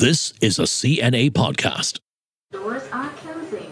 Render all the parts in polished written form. This is a CNA podcast. Doors are closing.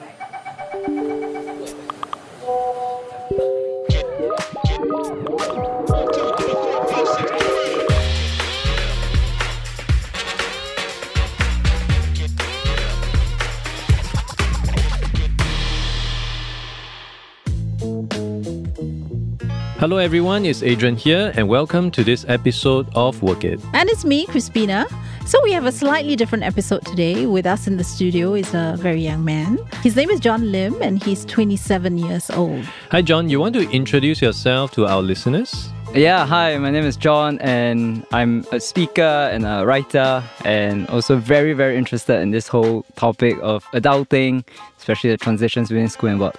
Hello everyone, it's Adrian here and welcome to this episode of Work It. And it's me, Crispina. So we have a slightly different episode today. With us in the studio is a very young man. His name is John Lim and he's 27 years old. Hi John, you want to introduce yourself to our listeners? Yeah, hi, my name is John and I'm a speaker and a writer and also very, very interested in this whole topic of adulting, especially the transitions between school and work.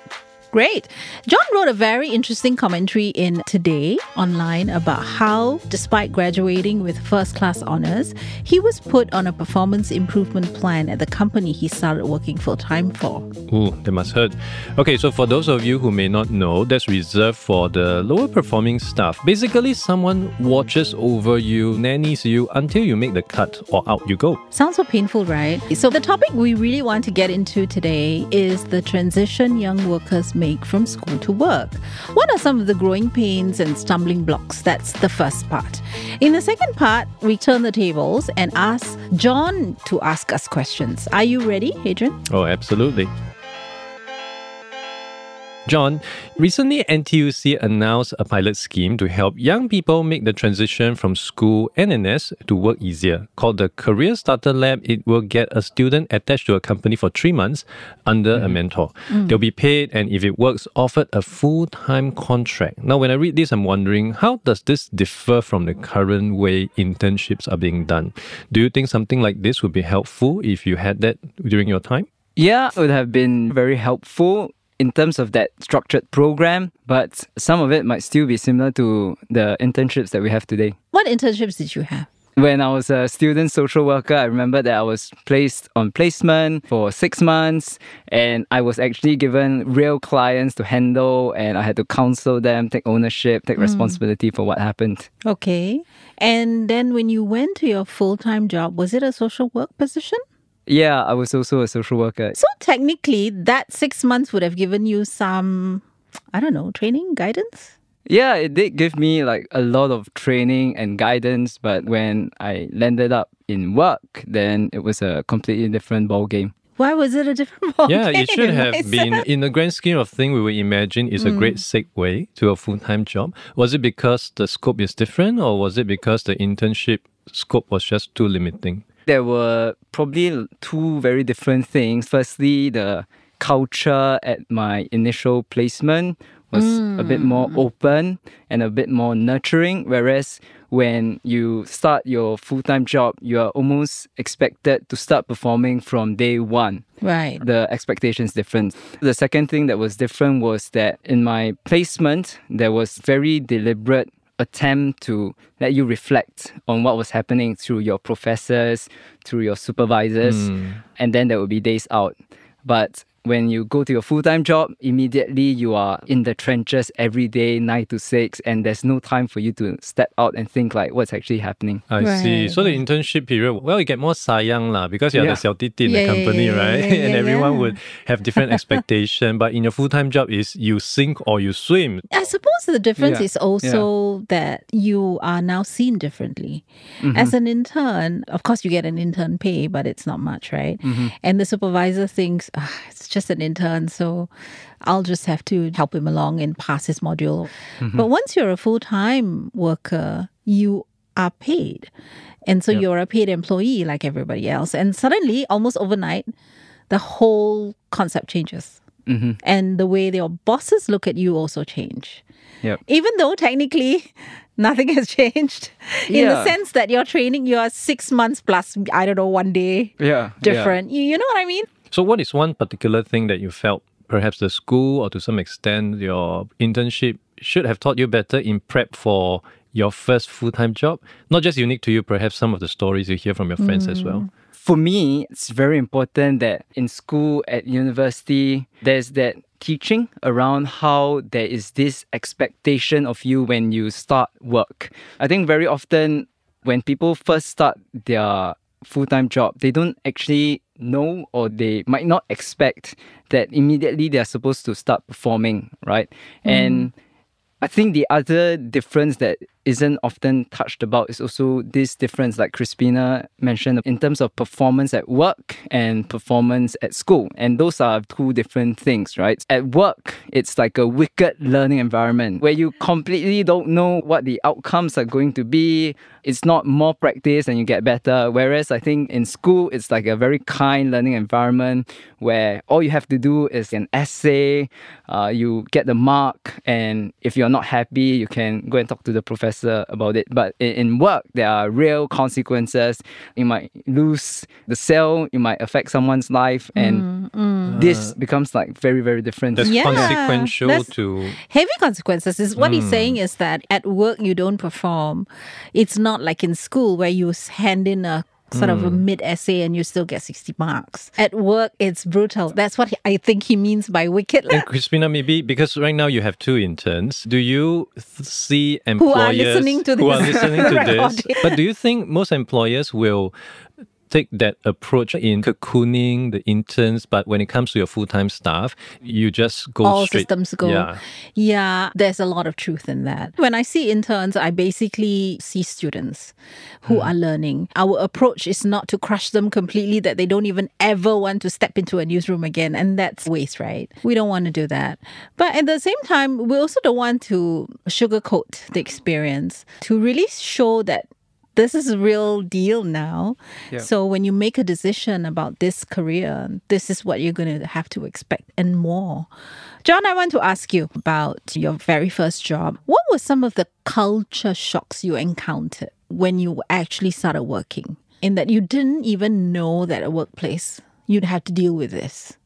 Great. John wrote a very interesting commentary in Today Online about how, despite graduating with first-class honours, he was put on a performance improvement plan at the company he started working full-time for. Ooh, that must hurt. Okay, so for those of you who may not know, that's reserved for the lower-performing staff. Basically, someone watches over you, nannies you, until you make the cut or out you go. Sounds so painful, right? So the topic we really want to get into today is the transition young workers make from school to work. What are some of the growing pains and stumbling blocks? That's the first part. In the second part, we turn the tables and ask John to ask us questions. Are you ready, Adrian? Oh, absolutely. John, recently NTUC announced a pilot scheme to help young people make the transition from school and NS to work easier. Called the Career Starter Lab, it will get a student attached to a company for 3 months under a mentor. They'll be paid and, if it works, offered a full-time contract. Now, when I read this, I'm wondering, how does this differ from the current way internships are being done? Do you think something like this would be helpful if you had that during your time? Yeah, it would have been very helpful in terms of that structured program, but some of it might still be similar to the internships that we have today. What internships did you have? When I was a student social worker, I remember that I was placed on placement for 6 months and I was actually given real clients to handle and I had to counsel them, take ownership, take responsibility for what happened. Okay. And then when you went to your full-time job, was it a social work position? Yeah, I was also a social worker. So technically, that 6 months would have given you some, I don't know, training, guidance? Yeah, it did give me like a lot of training and guidance. But when I landed up in work, then it was a completely different ballgame. Why was it a different ballgame? Yeah, it should have been. In the grand scheme of things, we would imagine it's a great segue to a full-time job. Was it because the scope is different, or was it because the internship scope was just too limiting? There were probably two very different things. Firstly, the culture at my initial placement was a bit more open and a bit more nurturing, whereas when you start your full-time job, you are almost expected to start performing from day one. Right. The expectation is different. The second thing that was different was that in my placement, there was very deliberate attempt to let you reflect on what was happening through your professors, through your supervisors, and then there would be days out. But when you go to your full-time job, immediately you are in the trenches every day, 9 to 6, and there's no time for you to step out and think like what's actually happening. I see. So the internship period, well, you get more sayang lah because you're the xiao titi in the company, right? And everyone would have different expectation. But in your full-time job, is you sink or you swim. I suppose the difference is also that you are now seen differently. As an intern, of course, you get an intern pay, but it's not much, right? And the supervisor thinks, it's just an intern, so I'll just have to help him along and pass his module. But once you're a full-time worker, you are paid. And so you're a paid employee like everybody else. And suddenly, almost overnight, the whole concept changes. And the way your bosses look at you also change. Even though technically nothing has changed in the sense that your training, you are 6 months plus, I don't know, 1 day different. You know what I mean? So what is one particular thing that you felt perhaps the school or to some extent your internship should have taught you better in prep for your first full-time job? Not just unique to you, perhaps some of the stories you hear from your friends as well. For me, it's very important that in school, at university, there's that teaching around how there is this expectation of you when you start work. I think very often when people first start their full-time job, they don't actually know, or they might not expect that immediately they're supposed to start performing, right? And I think the other difference that isn't often touched about is also this difference, like Crispina mentioned, in terms of performance at work and performance at school. And those are two different things, right? At work, it's like a wicked learning environment where you completely don't know what the outcomes are going to be. It's not more practice and you get better. Whereas I think in school, it's like a very kind learning environment where all you have to do is an essay, you get the mark, and if you're not happy, you can go and talk to the professor about it. But in work, there are real consequences. You might lose the sale, you might affect someone's life, and this becomes like very, very different. That's consequential. That's to heavy consequences. Is what he's saying is that at work you don't perform. It's not like in school where you hand in a sort of a mid-essay and you still get 60 marks. At work, it's brutal. That's what I think he means by wicked. And Crispina, maybe, because right now you have two interns, do you see employers who are listening to this? But do you think most employers will take that approach in cocooning the interns, but when it comes to your full-time staff, you just go all straight? All systems go. Yeah, there's a lot of truth in that. When I see interns, I basically see students who are learning. Our approach is not to crush them completely that they don't even ever want to step into a newsroom again, and that's waste, right? We don't want to do that. But at the same time, we also don't want to sugarcoat the experience, to really show that this is a real deal now. Yeah. So when you make a decision about this career, this is what you're going to have to expect and more. John, I want to ask you about your very first job. What were some of the culture shocks you encountered when you actually started working, in that you didn't even know that at workplace you'd have to deal with this?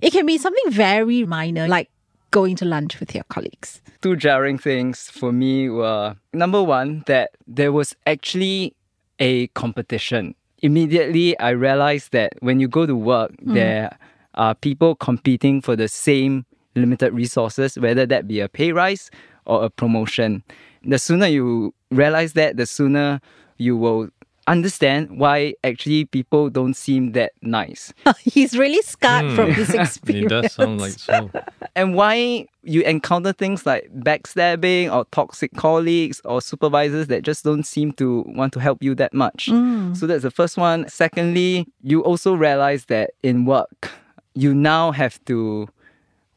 It can be something very minor, like going to lunch with your colleagues. Two jarring things for me were, number one, that there was actually a competition. Immediately, I realized that when you go to work, there are people competing for the same limited resources, whether that be a pay rise or a promotion. The sooner you realize that, the sooner you will understand why actually people don't seem that nice. He's really scarred from his experience. It does sound like so. And why you encounter things like backstabbing or toxic colleagues or supervisors that just don't seem to want to help you that much. So that's the first one. Secondly, you also realize that in work, you now have to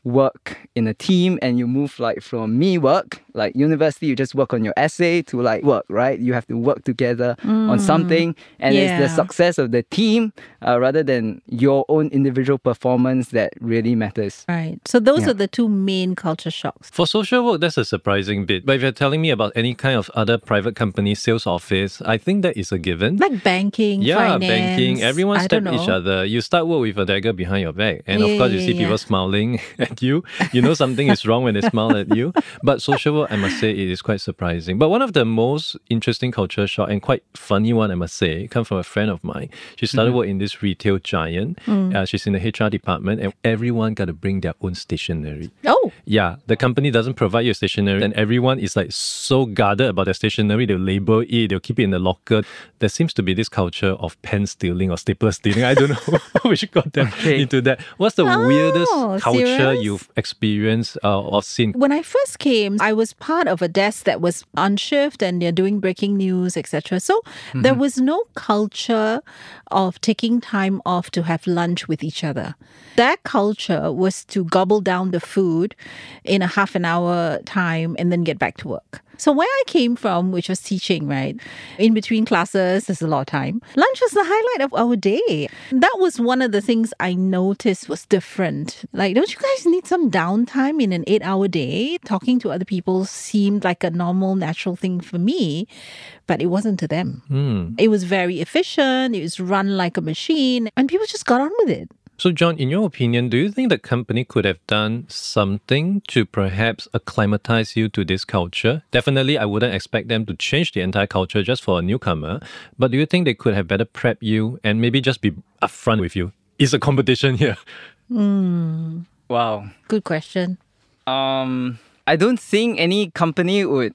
work in a team, and you move like from me work, like university, you just work on your essay, to like work, right? You have to work together on something, and it's the success of the team rather than your own individual performance that really matters. Right. So those are the two main culture shocks. For social work, that's a surprising bit. But if you're telling me about any kind of other private company, sales office, I think that is a given. Like banking, finance. Yeah, banking. Everyone stab each other. You start work with a dagger behind your back. And of course, you see people smiling you know something is wrong when they smile at you. But social work, I must say, it is quite surprising. But one of the most interesting culture shock, and quite funny one, I must say, come from a friend of mine. She started work in this retail giant. She's in the HR department, and everyone got to bring their own stationery. Oh! Yeah, the company doesn't provide you stationery, and everyone is like so guarded about their stationery. They'll label it, they'll keep it in the locker. There seems to be this culture of pen stealing or stapler stealing. I don't know which got them into that. What's the weirdest culture you've experienced or seen? When I first came, I was part of a desk that was on shift and they're doing breaking news, etc. So there was no culture of taking time off to have lunch with each other. That culture was to gobble down the food in a half an hour time and then get back to work. So where I came from, which was teaching, right? In between classes, there's a lot of time. Lunch was the highlight of our day. That was one of the things I noticed was different. Like, don't you guys need some downtime in an 8-hour day? Talking to other people seemed like a normal, natural thing for me, but it wasn't to them. It was very efficient. It was run like a machine, and people just got on with it. So John, in your opinion, do you think the company could have done something to perhaps acclimatize you to this culture? Definitely, I wouldn't expect them to change the entire culture just for a newcomer. But do you think they could have better prepped you and maybe just be upfront with you? It's a competition here. Wow. Good question. I don't think any company would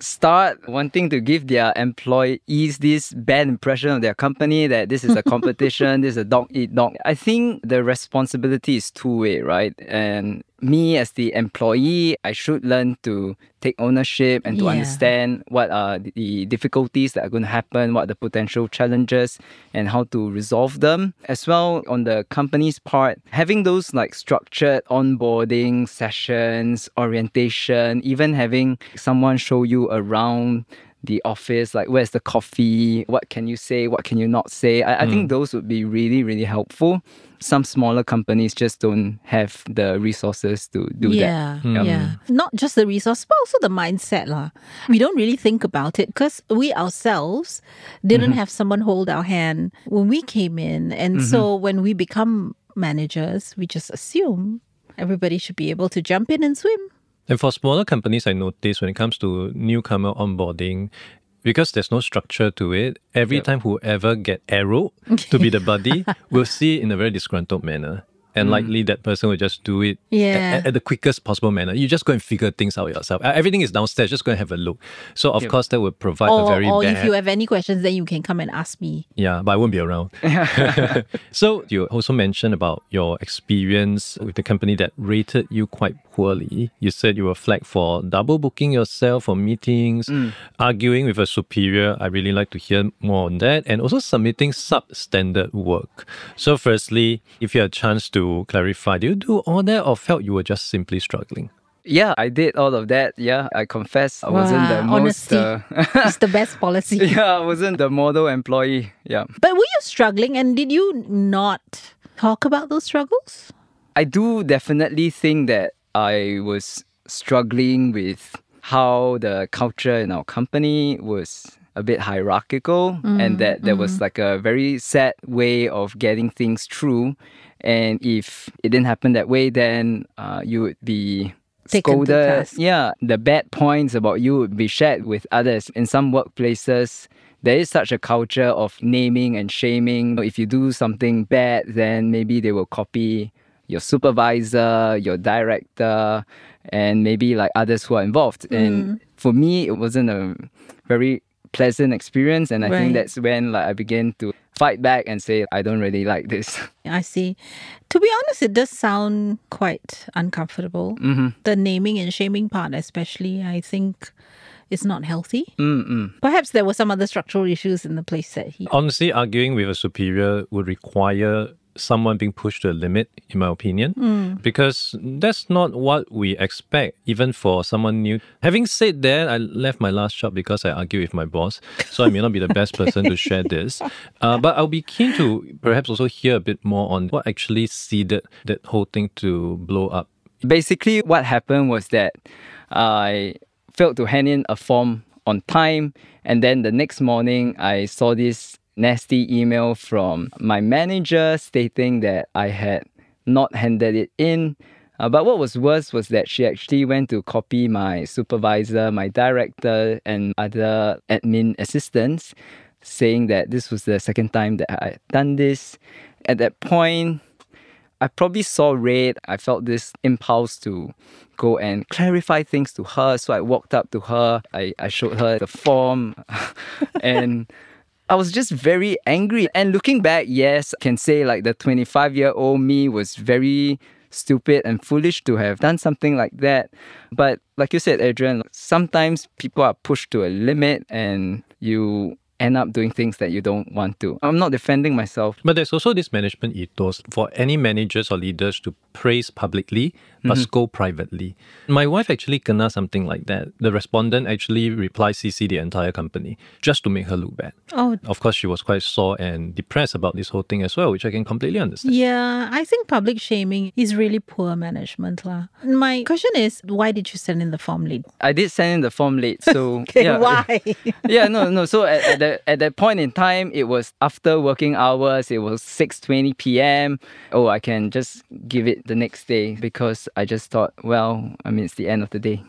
start wanting to give their employees this bad impression of their company, that this is a competition, this is a dog-eat-dog. I think the responsibility is two-way, right? And me as the employee, I should learn to take ownership and to understand what are the difficulties that are going to happen, what are the potential challenges and how to resolve them. As well, on the company's part, having those like structured onboarding sessions, orientation, even having someone show you around the office, like where's the coffee, what can you say, what can you not say. I think those would be really, really helpful. Some smaller companies just don't have the resources to do that. Not just the resource, but also the mindset lah. We don't really think about it because we ourselves didn't have someone hold our hand when we came in. And so when we become managers, we just assume everybody should be able to jump in and swim. And for smaller companies, I noticed when it comes to newcomer onboarding, because there's no structure to it, every time whoever get arrowed to be the buddy will see it in a very disgruntled manner. And likely that person will just do it at the quickest possible manner. You just go and figure things out yourself. Everything is downstairs, just go and have a look. So of course that would provide a very bad... Or if you have any questions, then you can come and ask me. Yeah, but I won't be around. So you also mentioned about your experience with the company that rated you quite poorly. You said you were flagged for double booking yourself for meetings, arguing with a superior. I really like to hear more on that. And also submitting substandard work. So firstly, if you had a chance to clarify, do you do all that or felt you were just simply struggling? Yeah, I did all of that. Yeah, I confess I wasn't the most... it's the best policy. Yeah, I wasn't the model employee. Yeah. But were you struggling and did you not talk about those struggles? I do definitely think that I was struggling with how the culture in our company was a bit hierarchical and that there was like a very sad way of getting things through. And if it didn't happen that way, then you would be scolded. Yeah, the bad points about you would be shared with others. In some workplaces, there is such a culture of naming and shaming. If you do something bad, then maybe they will copy your supervisor, your director, and maybe like others who are involved. And for me, it wasn't a very pleasant experience. And I think that's when like I began to fight back and say, I don't really like this. I see. To be honest, it does sound quite uncomfortable. The naming and shaming part especially, I think it's not healthy. Perhaps there were some other structural issues in the place that he... Honestly, arguing with a superior would require someone being pushed to a limit, in my opinion, because that's not what we expect, even for someone new. Having said that, I left my last job because I argued with my boss, so I may not be the best person to share this. But I'll be keen to perhaps also hear a bit more on what actually seeded that whole thing to blow up. Basically, what happened was that I failed to hand in a form on time, and then the next morning, I saw this nasty email from my manager stating that I had not handed it in. But what was worse was that she actually went to copy my supervisor, my director, and other admin assistants, saying that this was the second time that I had done this. At that point, I probably saw red. I felt this impulse to go and clarify things to her. So I walked up to her. I showed her the form and I was just very angry. And looking back, yes, I can say like the 25-year-old me was very stupid and foolish to have done something like that. But like you said, Adrian, sometimes people are pushed to a limit and you end up doing things that you don't want to. I'm not defending myself. But there's also this management ethos for any managers or leaders to praise publicly, but scold privately. My wife actually kena something like that. The respondent actually replied CC the entire company just to make her look bad. Oh. Of course, she was quite sore and depressed about this whole thing as well, which I can completely understand. Yeah, I think public shaming is really poor management lah. My question is, why did you send in the form late? I did send in the form late. So why? So at that point in time, it was after working hours. It was 6:20 p.m. Oh, I can just give it the next day because I just thought, well, I mean, it's the end of the day.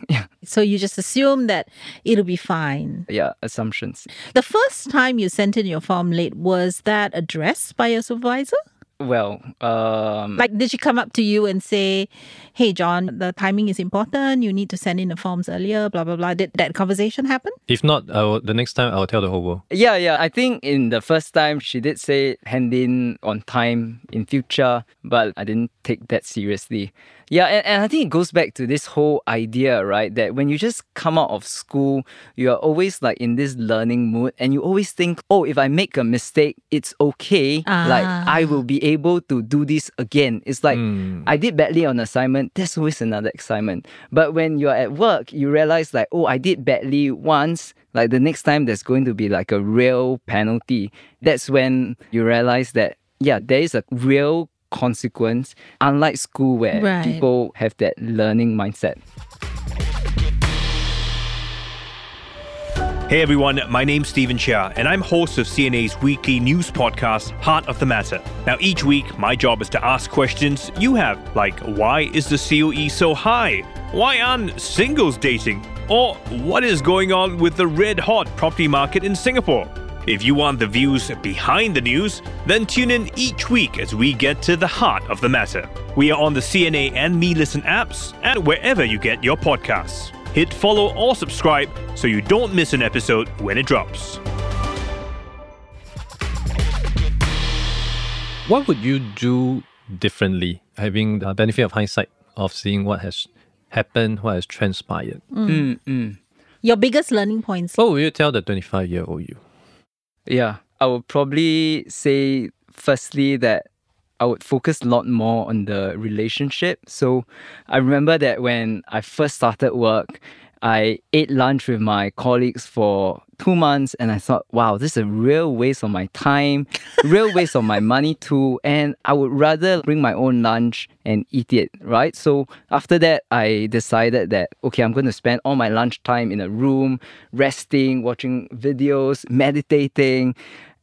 So you just assume that it'll be fine. Yeah, assumptions. The first time you sent in your form late, was that addressed by your supervisor? Well, like, did she come up to you and say, hey, John, the timing is important. You need to send in the forms earlier, blah, blah, blah. Did that conversation happen? If not, the next time I'll tell the whole world. Yeah. I think in the first time she did say hand in on time in future, but I didn't take that seriously. Yeah, and I think it goes back to this whole idea, right? That when you just come out of school, you are always like in this learning mood and you always think, oh, if I make a mistake, it's okay. Like, I will be able to do this again. It's like, I did badly on assignment, there's always another assignment. But when you're at work, you realize like, oh, I did badly once, like the next time there's going to be like a real penalty. That's when you realize that, yeah, there is a real consequence, unlike school where people have that learning mindset. Hey everyone, my name's Stephen Chia, and I'm host of CNA's weekly news podcast, Heart of the Matter. Now each week, my job is to ask questions you have, like why is the COE so high? Why aren't singles dating? Or what is going on with the red-hot property market in Singapore? If you want the views behind the news, then tune in each week as we get to the heart of the matter. We are on the CNA and Me Listen apps and wherever you get your podcasts. Hit follow or subscribe so you don't miss an episode when it drops. What would you do differently, having the benefit of hindsight of seeing what has happened, what has transpired? Your biggest learning points? What would you tell the 25-year-old you? Yeah, I would probably say firstly that I would focus a lot more on the relationship. So I remember that when I first started work, I ate lunch with my colleagues for 2 months and I thought, wow, this is a real waste of my time, real waste of my money too. And I would rather bring my own lunch and eat it, right? So after that, I decided that, okay, I'm going to spend all my lunch time in a room, resting, watching videos, meditating.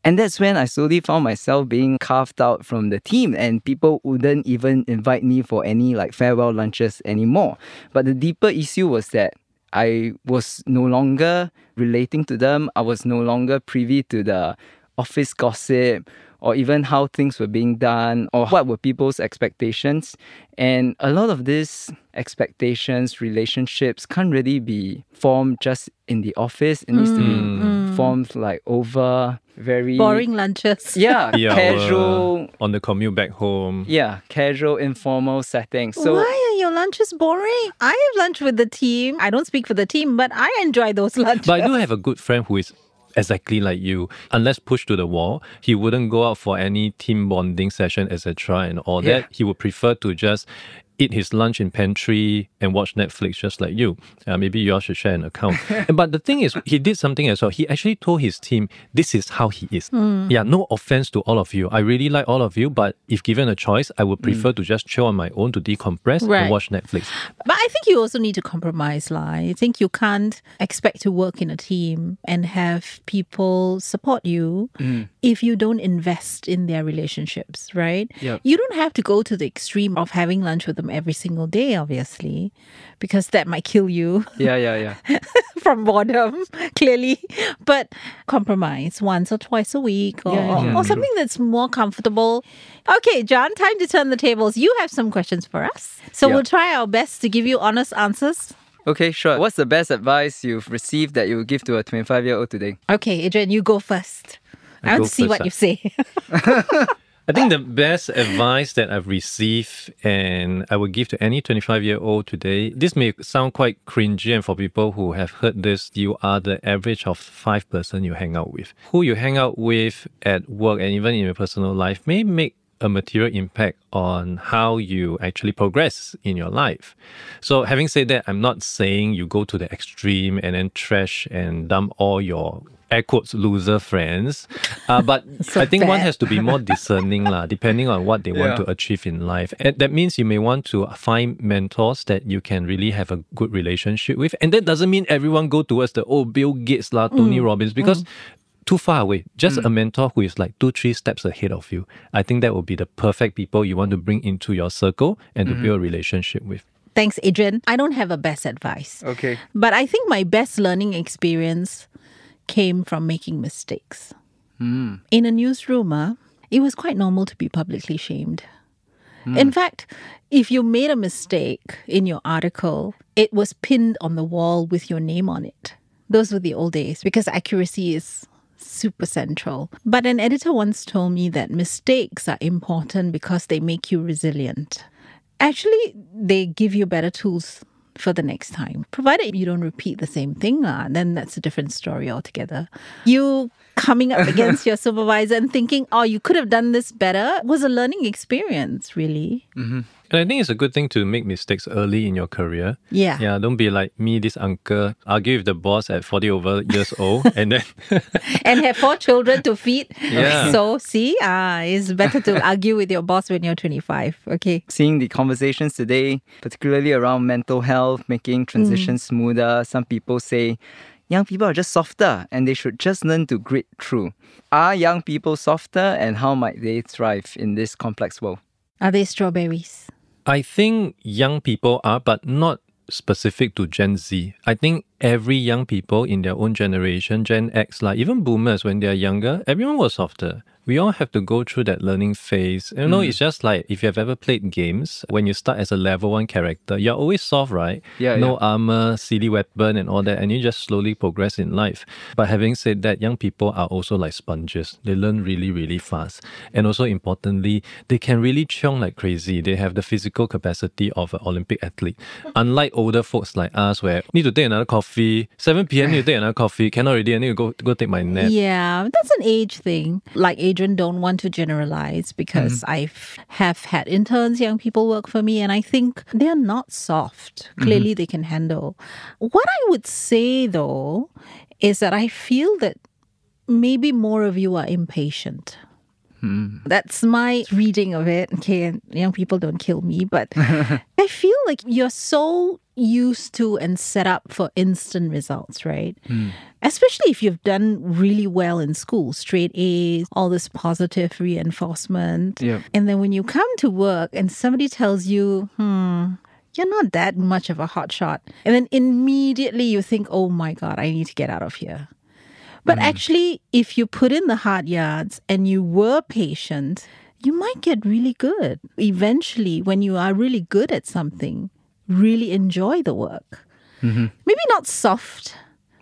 And that's when I slowly found myself being carved out from the team and people wouldn't even invite me for any like farewell lunches anymore. But the deeper issue was that I was no longer relating to them. I was no longer privy to the office gossip or even how things were being done or what were people's expectations. And a lot of these expectations, relationships can't really be formed just in the office. It needs to be formed like over very boring lunches. Yeah, casual. On the commute back home. Yeah, casual, informal settings. So, why are your lunches boring? I have lunch with the team. I don't speak for the team, but I enjoy those lunches. But I do have a good friend who is exactly like you. Unless pushed to the wall, he wouldn't go out for any team bonding session, etc. and all that. He would prefer to just eat his lunch in pantry and watch Netflix just like you. Maybe you all should share an account. But the thing is, he did something as well. He actually told his team, this is how he is. Yeah, no offense to all of you. I really like all of you, but if given a choice, I would prefer to just chill on my own, to decompress and watch Netflix. But I think you also need to compromise. I think you can't expect to work in a team and have people support you if you don't invest in their relationships, right? Yep. You don't have to go to the extreme of having lunch with them every single day, obviously, because that might kill you. Yeah. From boredom, clearly. But compromise once or twice a week or something that's more comfortable. Okay, John, time to turn the tables. You have some questions for us. So we'll try our best to give you honest answers. Okay, sure. What's the best advice you've received that you would give to a 25-year-old today? Okay, Adrian, you go first. I want to see what you say. I think the best advice that I've received and I would give to any 25-year-old today, this may sound quite cringy, and for people who have heard this, you are the average of 5 person you hang out with. Who you hang out with at work and even in your personal life may make a material impact on how you actually progress in your life. So having said that, I'm not saying you go to the extreme and then trash and dump all your air quotes loser friends, but so I think one has to be more discerning depending on what they want to achieve in life. And that means you may want to find mentors that you can really have a good relationship with. And that doesn't mean everyone go towards the Bill Gates Tony Robbins, because too far away. Just a mentor who is like 2-3 steps ahead of you. I think that would be the perfect people you want to bring into your circle and to build a relationship with. Thanks, Adrian. I don't have a best advice. Okay. But I think my best learning experience came from making mistakes. In a newsroom, it was quite normal to be publicly shamed. Mm. In fact, if you made a mistake in your article, it was pinned on the wall with your name on it. Those were the old days, because accuracy is super central. But an editor once told me that mistakes are important because they make you resilient. Actually, they give you better tools for the next time. Provided you don't repeat the same thing, then that's a different story altogether. You coming up against your supervisor and thinking, oh, you could have done this better, was a learning experience, really. Mm-hmm. And I think it's a good thing to make mistakes early in your career. Yeah. Yeah, don't be like me, this uncle, argue with the boss at 40 over years old and then... and have 4 children to feed. Yeah. So, see, it's better to argue with your boss when you're 25. Okay. Seeing the conversations today, particularly around mental health, making transitions smoother, some people say, young people are just softer and they should just learn to grit through. Are young people softer and how might they thrive in this complex world? Are they strawberries? I think young people are, but not specific to Gen Z. I think every young people in their own generation, Gen X, like even boomers when they're younger, everyone was softer. We all have to go through that learning phase. You know, it's just like if you've ever played games, when you start as a level 1 character, you're always soft, right? Yeah, no armor, silly weapon and all that, and you just slowly progress in life. But having said that, young people are also like sponges. They learn really, really fast. And also importantly, they can really chiong like crazy. They have the physical capacity of an Olympic athlete. Unlike older folks like us where need to take another coffee, 7 p.m. need to take another coffee, cannot already, I need to go take my nap. Yeah, that's an age thing. Like age, don't want to generalize because I have had interns, young people work for me, and I think they're not soft. Clearly they can handle. What I would say though is that I feel that maybe more of you are impatient. That's my reading of it. Okay, and young people, don't kill me, but I feel like you're so used to and set up for instant results, right? Especially if you've done really well in school, straight A's, all this positive reinforcement. Yep. And then when you come to work and somebody tells you, you're not that much of a hotshot. And then immediately you think, oh my God, I need to get out of here. But actually, if you put in the hard yards and you were patient, you might get really good. Eventually, when you are really good at something, really enjoy the work. Maybe not soft.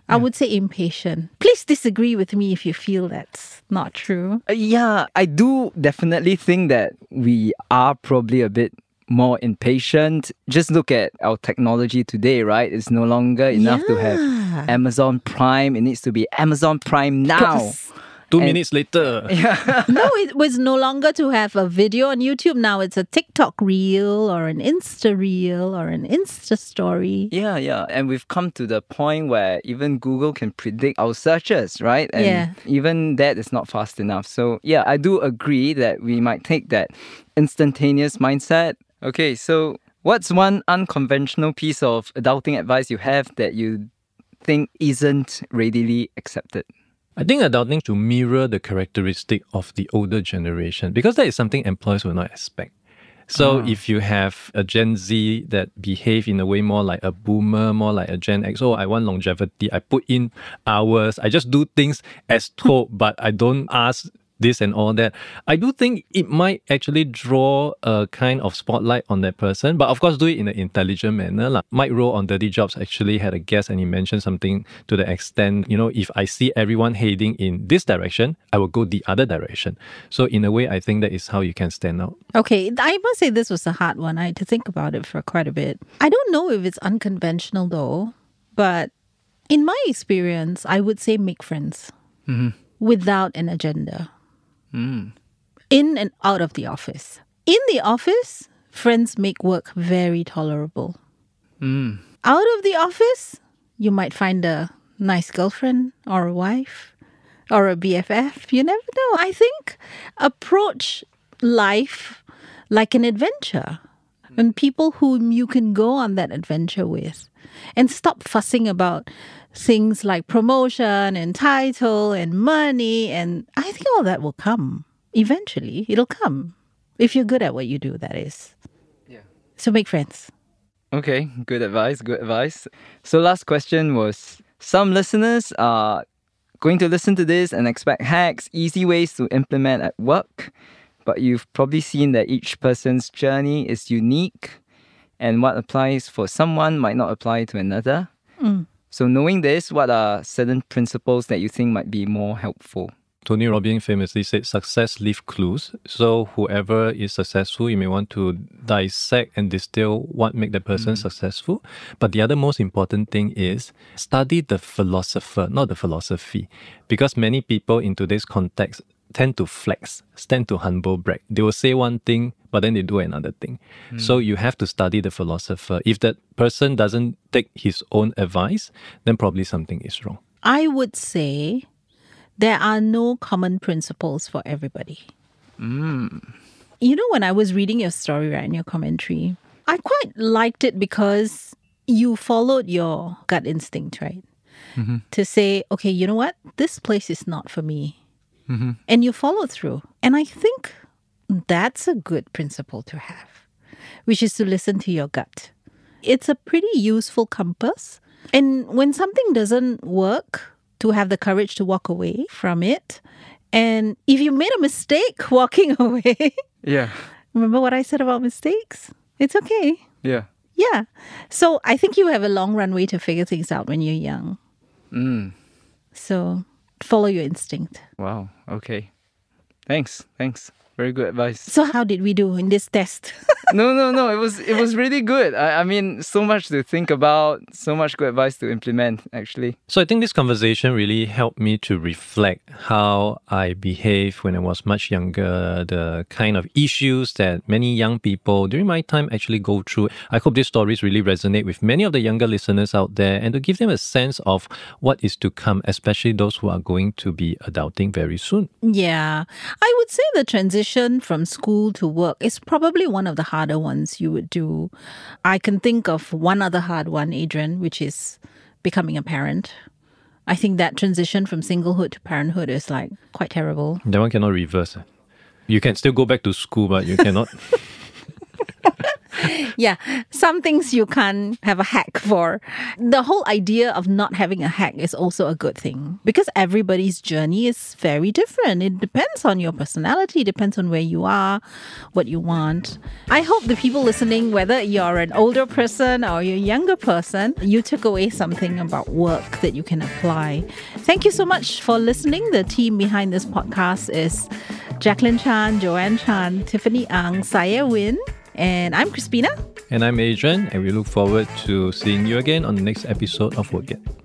I would say impatient. Please disagree with me if you feel that's not true. Yeah, I do definitely think that we are probably a bit more impatient. Just look at our technology today, right? It's no longer enough to have Amazon Prime. It needs to be Amazon Prime now. Plus. 2 minutes later. Yeah. No, it was no longer to have a video on YouTube. Now it's a TikTok reel or an Insta reel or an Insta story. Yeah, yeah. And we've come to the point where even Google can predict our searches, right? And even that is not fast enough. So yeah, I do agree that we might take that instantaneous mindset. Okay, so what's one unconventional piece of adulting advice you have that you think isn't readily accepted? I think adulting to mirror the characteristic of the older generation, because that is something employers will not expect. So if you have a Gen Z that behave in a way more like a boomer, more like a Gen X, oh, I want longevity, I put in hours, I just do things as told, but I don't ask this and all that. I do think it might actually draw a kind of spotlight on that person, but of course do it in an intelligent manner. Like Mike Rowe on Dirty Jobs actually had a guest and he mentioned something to the extent, you know, if I see everyone heading in this direction, I will go the other direction. So in a way, I think that is how you can stand out. Okay, I must say this was a hard one. I had to think about it for quite a bit. I don't know if it's unconventional though, but in my experience, I would say make friends without an agenda. In and out of the office. In the office, friends make work very tolerable. Out of the office, you might find a nice girlfriend or a wife or a BFF. You never know. I think approach life like an adventure and people whom you can go on that adventure with, and stop fussing about things like promotion and title and money, and I think all that will come. Eventually, it'll come. If you're good at what you do, that is. Yeah. So make friends. Okay, good advice, good advice. So last question was, some listeners are going to listen to this and expect hacks, easy ways to implement at work, but you've probably seen that each person's journey is unique and what applies for someone might not apply to another. Mm. So knowing this, what are certain principles that you think might be more helpful? Tony Robbins famously said, success leaves clues. So whoever is successful, you may want to dissect and distill what makes the person successful. But the other most important thing is study the philosopher, not the philosophy. Because many people in today's context tend to flex, tend to humble brag. They will say one thing, but then they do another thing. So you have to study the philosopher. If that person doesn't take his own advice, then probably something is wrong. I would say there are no common principles for everybody. Mm. You know, when I was reading your story, right, in your commentary, I quite liked it because you followed your gut instinct, right? Mm-hmm. To say, okay, you know what? This place is not for me. Mm-hmm. And you follow through. And I think that's a good principle to have, which is to listen to your gut. It's a pretty useful compass. And when something doesn't work, to have the courage to walk away from it. And if you made a mistake walking away, yeah. Remember what I said about mistakes? It's okay. Yeah. Yeah. So I think you have a long runway to figure things out when you're young. Mm. So follow your instinct. Wow. Okay. Thanks. Very good advice. So how did we do in this test? No. It was really good. I mean, so much to think about, so much good advice to implement, actually. So I think this conversation really helped me to reflect how I behaved when I was much younger, the kind of issues that many young people during my time actually go through. I hope these stories really resonate with many of the younger listeners out there and to give them a sense of what is to come, especially those who are going to be adulting very soon. Yeah. I would say the transition from school to work is probably one of the harder ones you would do. I can think of one other hard one, Adrian, which is becoming a parent. I think that transition from singlehood to parenthood is like quite terrible. That one cannot reverse. You can still go back to school, but you cannot. Yeah, some things you can't have a hack for. The whole idea of not having a hack is also a good thing because everybody's journey is very different. It depends on your personality, depends on where you are, what you want. I hope the people listening, whether you're an older person or you're a younger person, you took away something about work that you can apply. Thank you so much for listening. The team behind this podcast is Jacqueline Chan, Joanne Chan, Tiffany Ang, Saye Nguyen, and I'm Crispina. And I'm Adrian. And we look forward to seeing you again on the next episode of Work It.